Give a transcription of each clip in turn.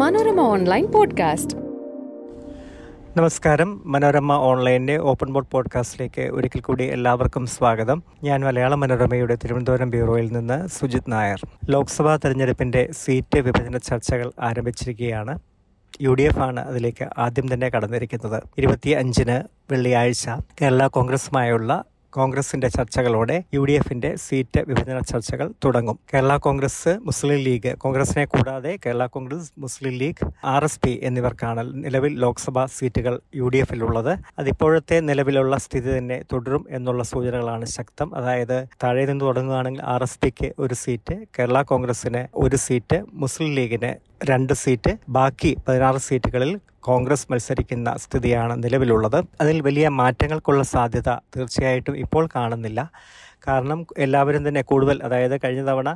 Manorama online podcast. നമസ്കാരം. മനോരമ ഓൺലൈൻ്റെ open board പോഡ്കാസ്റ്റിലേക്ക് ഒരിക്കൽ കൂടി എല്ലാവർക്കും സ്വാഗതം. ഞാൻ മലയാള മനോരമയുടെ തിരുവനന്തപുരം ബ്യൂറോയിൽ നിന്ന് സുജിത് നായർ. ലോക്സഭാ തെരഞ്ഞെടുപ്പിൻ്റെ സീറ്റ് വിഭജന ചർച്ചകൾ ആരംഭിച്ചിരിക്കുകയാണ്. യുഡിഎഫ് ആണ് അതിലേക്ക് ആദ്യം തന്നെ കടന്നിരിക്കുന്നത്. 25-ന് വെള്ളിയാഴ്ച കേരളാ കോൺഗ്രസുമായുള്ള കോൺഗ്രസിൻ്റെ ചർച്ചകളോടെ യു ഡി എഫിൻ്റെ സീറ്റ് വിഭജന ചർച്ചകൾ തുടങ്ങും. കേരളാ കോൺഗ്രസ്, മുസ്ലിം ലീഗ്, കോൺഗ്രസിനെ കൂടാതെ കേരളാ കോൺഗ്രസ്, മുസ്ലിം ലീഗ്, RSP എന്നിവർക്കാണ് നിലവിൽ ലോക്സഭാ സീറ്റുകൾ യു ഡി എഫിലുള്ളത്. അതിപ്പോഴത്തെ നിലവിലുള്ള സ്ഥിതി തന്നെ തുടരും എന്നുള്ള സൂചനകളാണ് ശക്തം. അതായത് താഴെ നിന്ന് തുടങ്ങുകയാണെങ്കിൽ RSPക്ക് ഒരു സീറ്റ്, കേരളാ കോൺഗ്രസിന് ഒരു സീറ്റ്, മുസ്ലിം ലീഗിന് 2 സീറ്റ്, ബാക്കി 16 സീറ്റുകളിൽ കോൺഗ്രസ് മത്സരിക്കുന്ന സ്ഥിതിയാണ് നിലവിലുള്ളത്. അതിൽ വലിയ മാറ്റങ്ങൾക്കുള്ള സാധ്യത തീർച്ചയായിട്ടും ഇപ്പോൾ കാണുന്നില്ല. കാരണം എല്ലാവരും തന്നെ കൂടുതൽ, അതായത് കഴിഞ്ഞ തവണ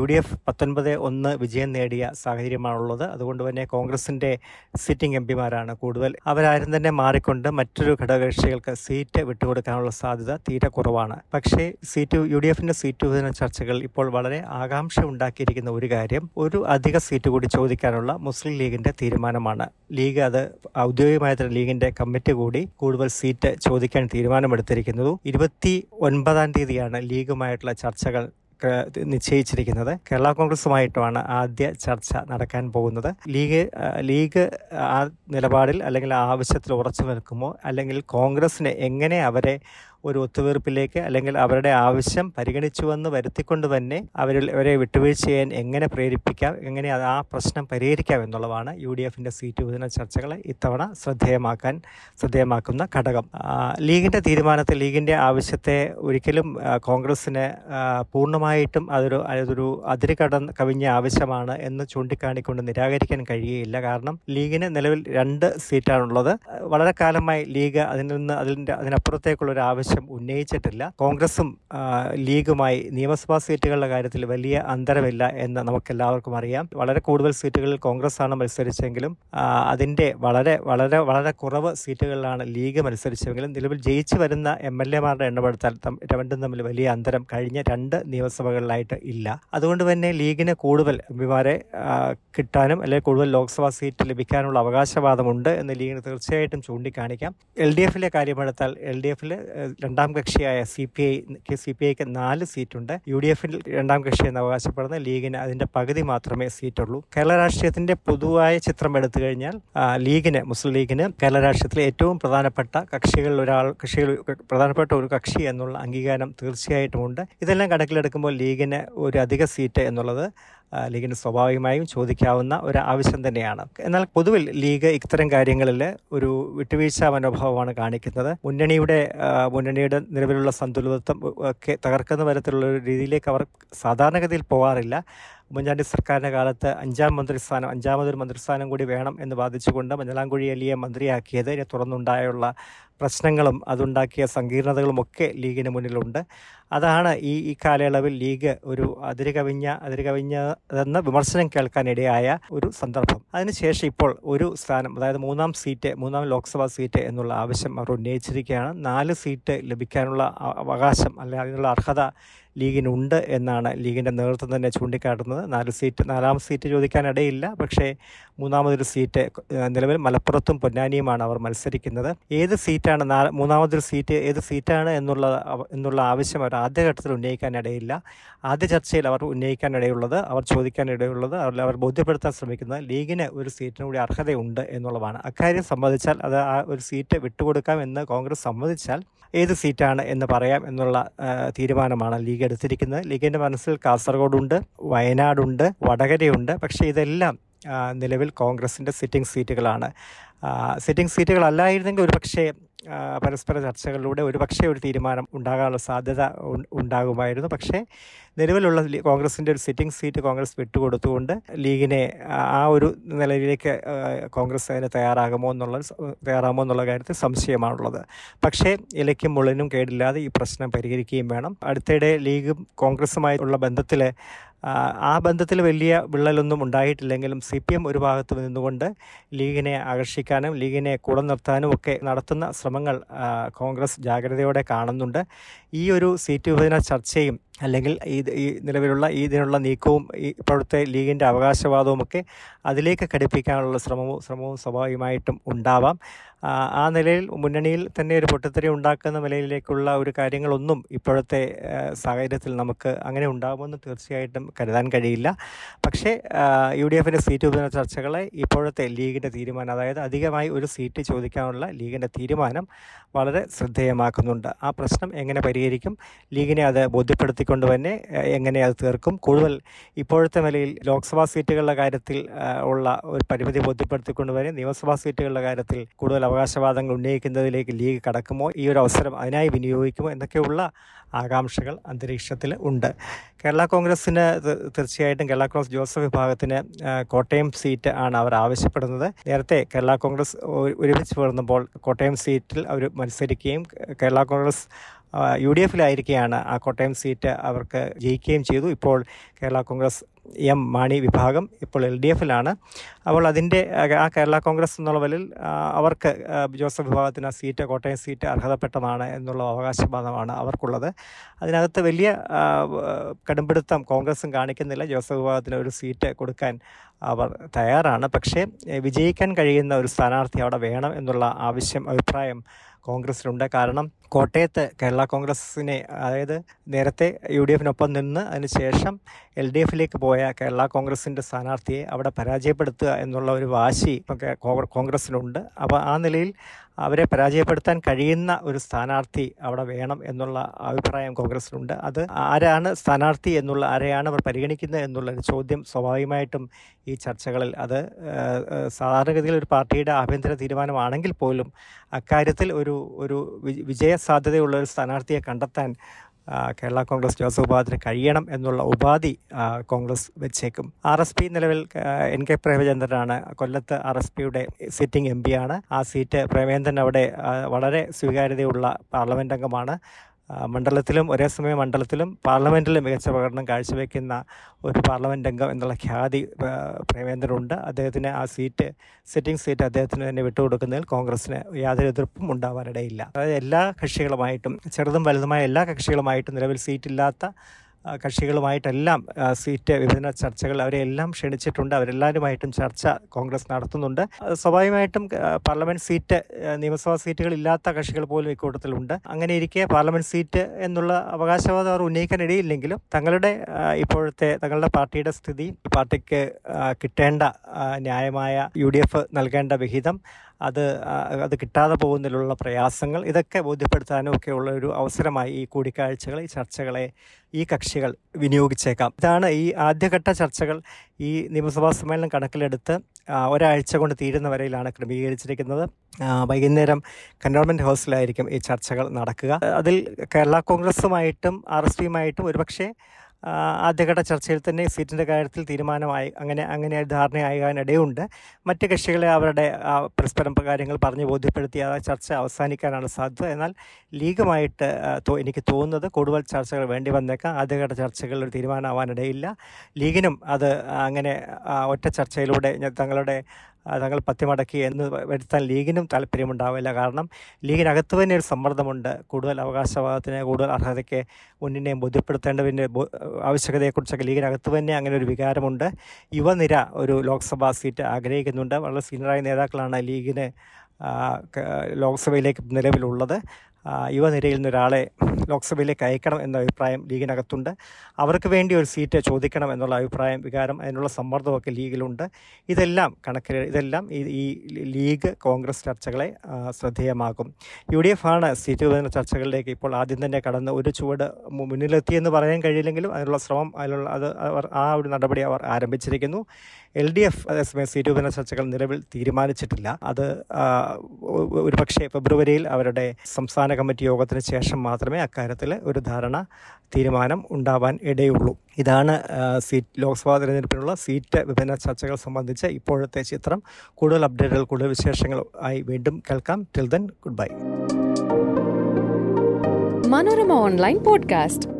UDF 19-1 വിജയം നേടിയ സാഹചര്യമാണുള്ളത്. അതുകൊണ്ട് തന്നെ കോൺഗ്രസിൻ്റെ സിറ്റിംഗ് MP മാരാണ് കൂടുതൽ. അവരാരും തന്നെ മാറിക്കൊണ്ട് മറ്റൊരു ഘടകകക്ഷികൾക്ക് സീറ്റ് വിട്ടുകൊടുക്കാനുള്ള സാധ്യത തീരെ കുറവാണ്. പക്ഷേ UDFിൻ്റെ സീറ്റ് വിഭജന ചർച്ചകൾ ഇപ്പോൾ വളരെ ആകാംക്ഷ ഉണ്ടാക്കിയിരിക്കുന്ന ഒരു കാര്യം, ഒരു അധിക സീറ്റ് കൂടി ചോദിക്കാനുള്ള മുസ്ലിം ലീഗിൻ്റെ തീരുമാനമാണ്. ലീഗ് അത് ഔദ്യോഗികമായ ലീഗിൻ്റെ കമ്മിറ്റി കൂടി കൂടുതൽ സീറ്റ് ചോദിക്കാൻ തീരുമാനമെടുത്തിരിക്കുന്നു. 29-ാം തീയതിയാണ് ലീഗുമായിട്ടുള്ള ചർച്ചകൾ നിശ്ചയിച്ചിരിക്കുന്നത്. കേരളാ കോൺഗ്രസുമായിട്ടുമാണ് ആദ്യ ചർച്ച നടക്കാൻ പോകുന്നത്. ലീഗ് ആ നിലപാടിൽ അല്ലെങ്കിൽ ആവശ്യത്തിൽ ഉറച്ചു നിൽക്കുമോ, അല്ലെങ്കിൽ കോൺഗ്രസിനെ എങ്ങനെ അവരെ ഒരു ഒത്തുതീർപ്പിലേക്ക് അല്ലെങ്കിൽ അവരുടെ ആവശ്യം പരിഗണിച്ചുവെന്ന് വരുത്തിക്കൊണ്ട് തന്നെ അവരെ വിട്ടുവീഴ്ച ചെയ്യാൻ എങ്ങനെ പ്രേരിപ്പിക്കാം, എങ്ങനെ ആ പ്രശ്നം പരിഹരിക്കാം എന്നുള്ളതാണ് UDFിൻ്റെ സീറ്റ് വിഭജന ചർച്ചകളെ ഇത്തവണ ശ്രദ്ധേയമാക്കുന്ന ഘടകം. ലീഗിൻ്റെ തീരുമാനത്തെ, ലീഗിൻ്റെ ആവശ്യത്തെ ഒരിക്കലും കോൺഗ്രസിന് പൂർണ്ണമായിട്ടും അതൊരു അതിര് കവിഞ്ഞ ആവശ്യമാണ് എന്ന് ചൂണ്ടിക്കാണിക്കൊണ്ട് നിരാകരിക്കാൻ കഴിയുകയില്ല. കാരണം ലീഗിന് നിലവിൽ 2 സീറ്റാണുള്ളത്. വളരെ കാലമായി ലീഗ് അതിനപ്പുറത്തേക്കുള്ളൊരു ആവശ്യം ഉന്നയിച്ചിട്ടില്ല. കോൺഗ്രസും ലീഗുമായി നിയമസഭാ സീറ്റുകളുടെ കാര്യത്തിൽ വലിയ അന്തരമില്ല എന്ന് നമുക്കെല്ലാവർക്കും അറിയാം. വളരെ കൂടുതൽ സീറ്റുകളിൽ കോൺഗ്രസ്സാണ് മത്സരിച്ചെങ്കിലും അതിൻ്റെ വളരെ വളരെ വളരെ കുറവ് സീറ്റുകളിലാണ് ലീഗ് മത്സരിച്ചെങ്കിലും നിലവിൽ ജയിച്ചു വരുന്ന MLA മാരുടെ എണ്ണമെടുത്താൽ രണ്ടും തമ്മിൽ വലിയ അന്തരം കഴിഞ്ഞ 2 നിയമസഭകളിലായിട്ട് ഇല്ല. അതുകൊണ്ട് തന്നെ ലീഗിന് കൂടുതൽ MP മാരെ കിട്ടാനും അല്ലെങ്കിൽ കൂടുതൽ ലോക്സഭാ സീറ്റ് ലഭിക്കാനുള്ള അവകാശവാദമുണ്ട് എന്ന് ലീഗിന് തീർച്ചയായിട്ടും ചൂണ്ടിക്കാണിക്കാം. LDFിലെ കാര്യമെടുത്താൽ LDFിൽ രണ്ടാം കക്ഷിയായ സി പി ഐക്ക് 4 സീറ്റുണ്ട്. UDFിൽ രണ്ടാം കക്ഷി എന്ന് അവകാശപ്പെടുന്ന ലീഗിന് അതിൻ്റെ പകുതി മാത്രമേ സീറ്റുള്ളൂ. കേരള രാഷ്ട്രീയത്തിൻ്റെ പൊതുവായ ചിത്രം എടുത്തു കഴിഞ്ഞാൽ മുസ്ലിം ലീഗിന് കേരള രാഷ്ട്രീയത്തിലെ ഏറ്റവും പ്രധാനപ്പെട്ട പ്രധാനപ്പെട്ട ഒരു കക്ഷി എന്നുള്ള അംഗീകാരം തീർച്ചയായിട്ടുമുണ്ട്. ഇതെല്ലാം കണക്കിലെടുക്കുമ്പോൾ ലീഗിന് ഒരു അധിക സീറ്റ് എന്നുള്ളത് ലീഗിന് സ്വാഭാവികമായും ചോദിക്കാവുന്ന ഒരു ആവശ്യം തന്നെയാണ്. എന്നാൽ പൊതുവിൽ ലീഗ് ഇത്തരം കാര്യങ്ങളിൽ ഒരു വിട്ടുവീഴ്ച മനോഭാവമാണ് കാണിക്കുന്നത്. മുന്നണിയുടെ നിലവിലുള്ള സന്തുലിതത്വം ഒക്കെ തകർക്കുന്ന തരത്തിലുള്ള ഒരു രീതിയിലേക്ക് അവർ സാധാരണഗതിയിൽ പോകാറില്ല. ഉമ്മൻചാണ്ടി സർക്കാരിൻ്റെ കാലത്ത് അഞ്ചാമതൊരു മന്ത്രിസ്ഥാനം കൂടി വേണം എന്ന് വാദിച്ചുകൊണ്ട് മഞ്ഞളാംകുഴി എലിയെ മന്ത്രിയാക്കിയത്, തുടർന്നുണ്ടായുള്ള പ്രശ്നങ്ങളും അതുണ്ടാക്കിയ സങ്കീർണതകളും ഒക്കെ ലീഗിന് മുന്നിലുണ്ട്. അതാണ് ഈ കാലയളവിൽ ലീഗ് ഒരു അതിര് കവിഞ്ഞതെന്ന വിമർശനം കേൾക്കാനിടയായ ഒരു സന്ദർഭം. അതിനുശേഷം ഇപ്പോൾ ഒരു സ്ഥാനം, അതായത് മൂന്നാം ലോക്സഭാ സീറ്റ് എന്നുള്ള ആവശ്യം അവർ ഉന്നയിച്ചിരിക്കുകയാണ്. 4 സീറ്റ് ലഭിക്കാനുള്ള അവകാശം അല്ലെങ്കിൽ അതിനുള്ള അർഹത ലീഗിനുണ്ട് എന്നാണ് ലീഗിൻ്റെ നേതൃത്വം തന്നെ ചൂണ്ടിക്കാട്ടുന്നത്. 4 സീറ്റ് ചോദിക്കാനിടയില്ല. പക്ഷേ 3-ാമതൊരു സീറ്റ് നിലവിൽ മലപ്പുറത്തും പൊന്നാനിയുമാണ് അവർ മത്സരിക്കുന്നത്. ഏത് സീറ്റാണ് എന്നുള്ള ആവശ്യം അവർ ആദ്യഘട്ടത്തിൽ ഉന്നയിക്കാനിടയില്ല. ആദ്യ ചർച്ചയിൽ അവർ ചോദിക്കാനിടയുള്ളത് അവർ ബോധ്യപ്പെടുത്താൻ ശ്രമിക്കുന്നത് ലീഗിന് ഒരു സീറ്റിന് കൂടി അർഹതയുണ്ട് എന്നുള്ളതാണ്. അക്കാര്യം സമ്മതിച്ചാൽ, അത് ആ ഒരു സീറ്റ് വിട്ടുകൊടുക്കാം എന്ന് കോൺഗ്രസ് സമ്മതിച്ചാൽ ഏത് സീറ്റാണ് എന്ന് പറയാം എന്നുള്ള തീരുമാനമാണ് ലീഗ് എടുത്തിരിക്കുന്നത്. ലീഗിൻ്റെ മനസ്സിൽ കാസർഗോഡുണ്ട്, വയനാടുണ്ട്, വടകരയുണ്ട്. പക്ഷേ ഇതെല്ലാം നിലവിൽ കോൺഗ്രസിൻ്റെ സിറ്റിംഗ് സീറ്റുകളല്ലായിരുന്നെങ്കിൽ ഒരുപക്ഷേ പരസ്പര ചർച്ചകളിലൂടെ ഒരുപക്ഷെ ഒരു തീരുമാനം ഉണ്ടാകാനുള്ള സാധ്യത ഉണ്ടാകുമായിരുന്നു. പക്ഷേ നിലവിലുള്ള കോൺഗ്രസിൻ്റെ ഒരു സിറ്റിംഗ് സീറ്റ് കോൺഗ്രസ് വിട്ടുകൊടുത്തുകൊണ്ട് ലീഗിനെ ആ ഒരു നിലയിലേക്ക് കോൺഗ്രസ് അതിന് തയ്യാറാകുമോ എന്നുള്ള കാര്യത്തിൽ സംശയമാണുള്ളത്. പക്ഷേ ഇലയ്ക്കും മുള്ളിനും കേടില്ലാതെ ഈ പ്രശ്നം പരിഹരിക്കുകയും വേണം. അടുത്തിടെ ലീഗും കോൺഗ്രസുമായി ഉള്ള ആ ബന്ധത്തിൽ വലിയ വിള്ളലൊന്നും ഉണ്ടായിട്ടില്ലെങ്കിലും CPM ഒരു ഭാഗത്ത് നിന്നുകൊണ്ട് ലീഗിനെ ആകർഷിക്കാനും ലീഗിനെ കൂടെ നിർത്താനും ഒക്കെ നടത്തുന്ന ശ്രമങ്ങൾ കോൺഗ്രസ് ജാഗ്രതയോടെ കാണുന്നുണ്ട്. ഈ ഒരു സീറ്റ് വിഭജന ചർച്ചയും അല്ലെങ്കിൽ ഈ നിലവിലുള്ള ഇതിനുള്ള നീക്കവും ഈ ഇപ്പോഴത്തെ ലീഗിൻ്റെ അവകാശവാദവുമൊക്കെ അതിലേക്ക് ഘടിപ്പിക്കാനുള്ള ശ്രമവും സ്വാഭാവികമായിട്ടും ഉണ്ടാവാം. ആ നിലയിൽ മുന്നണിയിൽ തന്നെ ഒരു പൊട്ടിത്തെറി ഉണ്ടാക്കുന്ന നിലയിലേക്കുള്ള ഒരു കാര്യങ്ങളൊന്നും ഇപ്പോഴത്തെ സാഹചര്യത്തിൽ നമുക്ക് അങ്ങനെ ഉണ്ടാകുമെന്ന് തീർച്ചയായിട്ടും കരുതാൻ കഴിയില്ല. പക്ഷേ യു ഡി എഫിൻ്റെ സീറ്റ് വിഭജന ചർച്ചകളെ ഇപ്പോഴത്തെ ലീഗിൻ്റെ തീരുമാനം, അതായത് അധികമായി ഒരു സീറ്റ് ചോദിക്കാനുള്ള ലീഗിൻ്റെ തീരുമാനം വളരെ ശ്രദ്ധേയമാക്കുന്നുണ്ട്. ആ പ്രശ്നം എങ്ങനെ പരിഹരിക്കും, ലീഗിനെ അത് ബോധ്യപ്പെടുത്തിക്കൊണ്ട് തന്നെ എങ്ങനെ അത് തീർക്കും, കൂടുതൽ ഇപ്പോഴത്തെ നിലയിൽ ലോക്സഭാ സീറ്റുകളുടെ കാര്യത്തിൽ ഉള്ള ഒരു പരിമിതി ബോധ്യപ്പെടുത്തിക്കൊണ്ട് തന്നെ നിയമസഭാ സീറ്റുകളുടെ കാര്യത്തിൽ കൂടുതൽ അവകാശവാദങ്ങൾ ഉന്നയിക്കുന്നതിലേക്ക് ലീഗ് കടക്കുമോ, ഈ ഒരു അവസരം അതിനായി വിനിയോഗിക്കുമോ എന്നൊക്കെയുള്ള ആകാംക്ഷകൾ അന്തരീക്ഷത്തിൽ ഉണ്ട്. കേരളാ കോൺഗ്രസിന് തീർച്ചയായിട്ടും കേരളാ കോൺഗ്രസ് ജോസഫ് വിഭാഗത്തിന് കോട്ടയം സീറ്റ് ആണ് അവർ ആവശ്യപ്പെടുന്നത്. നേരത്തെ കേരളാ കോൺഗ്രസ് ഒരുമിച്ച് ചേർന്നപ്പോൾ കോട്ടയം സീറ്റിൽ അവർ മത്സരിക്കുകയും കേരളാ കോൺഗ്രസ് യു ഡി എഫിലായിരിക്കെയാണ് ആ കോട്ടയം സീറ്റ് അവർക്ക് ജയിക്കുകയും ചെയ്തു. ഇപ്പോൾ കേരളാ കോൺഗ്രസ് എം മാണി വിഭാഗം ഇപ്പോൾ എൽ ഡി എഫിലാണ്. അപ്പോൾ അതിൻ്റെ ആ കേരളാ കോൺഗ്രസ് എന്നുള്ള നിലയിൽ അവർക്ക് ജോസഫ് വിഭാഗത്തിന് ആ സീറ്റ്, കോട്ടയം സീറ്റ് അർഹതപ്പെട്ടതാണ് എന്നുള്ള അവകാശവാദമാണ് അവർക്കുള്ളത്. അതിനകത്ത് വലിയ കടുംപിടുത്തം കോൺഗ്രസും കാണിക്കുന്നില്ല. ജോസഫ് വിഭാഗത്തിന് ഒരു സീറ്റ് കൊടുക്കാൻ അവർ തയ്യാറാണ്. പക്ഷേ വിജയിക്കാൻ കഴിയുന്ന ഒരു സ്ഥാനാർത്ഥി അവിടെ വേണം എന്നുള്ള അഭിപ്രായം കോൺഗ്രസിലുണ്ട്. കാരണം കോട്ടയത്ത് കേരളാ കോൺഗ്രസിനെ, അതായത് നേരത്തെ യു ഡി എഫിനൊപ്പം നിന്ന് അതിനുശേഷം എൽ ഡി എഫിലേക്ക് പോയ കേരളാ കോൺഗ്രസിൻ്റെ സ്ഥാനാർത്ഥിയെ അവിടെ പരാജയപ്പെടുത്തുക എന്നുള്ള ഒരു വാശി കോൺഗ്രസിനുണ്ട്. അപ്പോൾ ആ നിലയിൽ അവരെ പരാജയപ്പെടുത്താൻ കഴിയുന്ന ഒരു സ്ഥാനാർത്ഥി അവിടെ വേണം എന്നുള്ള അഭിപ്രായം കോൺഗ്രസിനുണ്ട്. അത് ആരാണ് സ്ഥാനാർത്ഥി എന്നുള്ള, ആരെയാണ് അവർ പരിഗണിക്കുന്നത് എന്നുള്ളൊരു ചോദ്യം സ്വാഭാവികമായിട്ടും ഈ ചർച്ചകളിൽ, അത് സാധാരണഗതിയിൽ ഒരു പാർട്ടിയുടെ ആഭ്യന്തര തീരുമാനമാണെങ്കിൽ പോലും അക്കാര്യത്തിൽ ഒരു വിജയ സാധ്യതയുള്ള ഒരു സ്ഥാനാർത്ഥിയെ കണ്ടെത്താൻ കേരളാ കോൺഗ്രസ് ജോസഫ് വിഭാഗത്തിന് കഴിയണം എന്നുള്ള ഉപാധി കോൺഗ്രസ് വെച്ചേക്കും. ആർ എസ് പി നിലവിൽ എൻ കെ പ്രേമചന്ദ്രനാണ്, കൊല്ലത്ത് ആർ എസ് പിയുടെ സിറ്റിംഗ് എം പിയാണ്. ആ സീറ്റ് പ്രേമചന്ദ്രൻ അവിടെ വളരെ സ്വീകാര്യതയുള്ള പാർലമെൻ്റ് അംഗമാണ്. മണ്ഡലത്തിലും ഒരേ സമയം മണ്ഡലത്തിലും പാർലമെൻറ്റിലും മികച്ച പ്രകടനം കാഴ്ചവെക്കുന്ന ഒരു പാർലമെൻ്റ് അംഗം എന്നുള്ള ഖ്യാതി പ്രേമേന്ദ്രനുണ്ട്. അദ്ദേഹത്തിന് ആ സീറ്റ്, സിറ്റിംഗ് സീറ്റ് അദ്ദേഹത്തിന് തന്നെ വിട്ടുകൊടുക്കുന്നതിൽ കോൺഗ്രസിന് യാതൊരു എതിർപ്പും ഉണ്ടാവാനിടയില്ല. അതായത് എല്ലാ കക്ഷികളുമായിട്ടും, ചെറുതും വലുതുമായ എല്ലാ കക്ഷികളുമായിട്ടും, നിലവിൽ സീറ്റില്ലാത്ത കക്ഷികളുമായിട്ടെല്ലാം സീറ്റ് വിഭജന ചർച്ചകൾ അവരെല്ലാം ക്ഷണിച്ചിട്ടുണ്ട്. അവരെല്ലാവരുമായിട്ടും ചർച്ച കോൺഗ്രസ് നടത്തുന്നുണ്ട്. സ്വാഭാവികമായിട്ടും പാർലമെൻറ്റ് സീറ്റ്, നിയമസഭാ സീറ്റുകളില്ലാത്ത കക്ഷികൾ പോലും ഇക്കൂട്ടത്തിലുണ്ട്. അങ്ങനെ ഇരിക്കെ പാർലമെൻറ്റ് സീറ്റ് എന്നുള്ള അവകാശവാദം അവർ ഉന്നയിക്കാനിടയില്ലെങ്കിലും തങ്ങളുടെ പാർട്ടിയുടെ സ്ഥിതി, പാർട്ടിക്ക് കിട്ടേണ്ട ന്യായമായ യു ഡി എഫ് നൽകേണ്ട വിഹിതം, അത് കിട്ടാതെ പോകുന്നതിലുള്ള പ്രയാസങ്ങൾ, ഇതൊക്കെ ബോധ്യപ്പെടുത്താനും ഒക്കെ ഉള്ള ഒരു അവസരമായി ഈ കൂടിക്കാഴ്ചകൾ, ഈ ചർച്ചകളെ ഈ കക്ഷികൾ വിനിയോഗിച്ചേക്കാം. ഇതാണ് ഈ ആദ്യഘട്ട ചർച്ചകൾ ഈ നിയമസഭാ സമ്മേളനം കണക്കിലെടുത്ത് ഒരാഴ്ച കൊണ്ട് തീരുന്ന വരയിലാണ് ക്രമീകരിച്ചിരിക്കുന്നത്. വൈകുന്നേരം കൻ്റോൺമെൻറ്റ് ഹൗസിലായിരിക്കും ഈ ചർച്ചകൾ നടക്കുക. അതിൽ കേരള കോൺഗ്രസുമായിട്ടും ആർ എസ് പിയുമായിട്ടും ഒരുപക്ഷെ ആദ്യഘട്ട ചർച്ചയിൽ തന്നെ സീറ്റിൻ്റെ കാര്യത്തിൽ തീരുമാനമായി, അങ്ങനെ ധാരണയാകാനിടയുണ്ട്. മറ്റ് കക്ഷികളെ അവരുടെ പരസ്പരം കാര്യങ്ങൾ പറഞ്ഞ് ബോധ്യപ്പെടുത്തി ആ ചർച്ച അവസാനിക്കാനാണ് സാധ്യത. എന്നാൽ ലീഗുമായിട്ട് എനിക്ക് തോന്നുന്നത് കൂടുതൽ ചർച്ചകൾ വേണ്ടി വന്നേക്കാം. ആദ്യഘട്ട ചർച്ചകളിൽ ഒരു തീരുമാനമാവാനിടയില്ല. ലീഗിനും അത് അങ്ങനെ ഒറ്റ ചർച്ചയിലൂടെ തങ്ങൾ പത്തിമടക്കി എന്ന് വരുത്താൻ ലീഗിനും താല്പര്യമുണ്ടാവില്ല. കാരണം ലീഗിനകത്ത് തന്നെ ഒരു സമ്മർദ്ദമുണ്ട്. കൂടുതൽ അവകാശവാദത്തിന്, കൂടുതൽ അർഹതയ്ക്ക് മുന്നിനെ ബോധ്യപ്പെടുത്തേണ്ടതിൻ്റെ ആവശ്യകതയെക്കുറിച്ചൊക്കെ ലീഗിനകത്ത് തന്നെ അങ്ങനെ ഒരു വികാരമുണ്ട്. യുവനിര ഒരു ലോക്സഭാ സീറ്റ് ആഗ്രഹിക്കുന്നുണ്ട്. വളരെ സീനിയറായ നേതാക്കളാണ് ലീഗിന് ലോക്സഭയിലേക്ക് നിലവിലുള്ളത്. യുവനിരയിൽ നിന്നൊരാളെ ലോക്സഭയിലേക്ക് അയക്കണം എന്ന അഭിപ്രായം ലീഗിനകത്തുണ്ട്. അവർക്ക് വേണ്ടി ഒരു സീറ്റ് ചോദിക്കണം എന്നുള്ള അഭിപ്രായം, വികാരം, അതിനുള്ള സമ്മർദ്ദമൊക്കെ ലീഗിലുണ്ട്. ഇതെല്ലാം ഈ ലീഗ് കോൺഗ്രസ് ചർച്ചകളെ ശ്രദ്ധേയമാക്കും. യു ഡി എഫ് ആണ് സീറ്റ് വിഭജന ചർച്ചകളിലേക്ക് ഇപ്പോൾ ആദ്യം തന്നെ കടന്ന് ഒരു ചുവട് മുന്നിലെത്തിയെന്ന് പറയാൻ കഴിയില്ലെങ്കിലും അതിനുള്ള ശ്രമം, ആ ഒരു നടപടി അവർ ആരംഭിച്ചിരിക്കുന്നു. എൽ ഡി എഫ് അതേസമയം സീറ്റ് വിഭജന ചർച്ചകൾ നിലവിൽ തീരുമാനിച്ചിട്ടില്ല. അത് ഒരുപക്ഷെ ഫെബ്രുവരിയിൽ അവരുടെ സംസ്ഥാന കമ്മിറ്റി യോഗത്തിന് ശേഷം മാത്രമേ അക്കാര്യത്തിൽ ഒരു തീരുമാനം ഉണ്ടാവാൻ ഇടയുള്ളൂ. ഇതാണ് ലോക്സഭാ തിരഞ്ഞെടുപ്പിനുള്ള സീറ്റ് വിഭജന ചർച്ചകൾ സംബന്ധിച്ച ഇപ്പോഴത്തെ ചിത്രം. കൂടുതൽ അപ്ഡേറ്റുകൾ, കൂടുതൽ വിശേഷങ്ങൾ ആയി വീണ്ടും കേൾക്കാം. Till then, good bye. Manorama online podcast.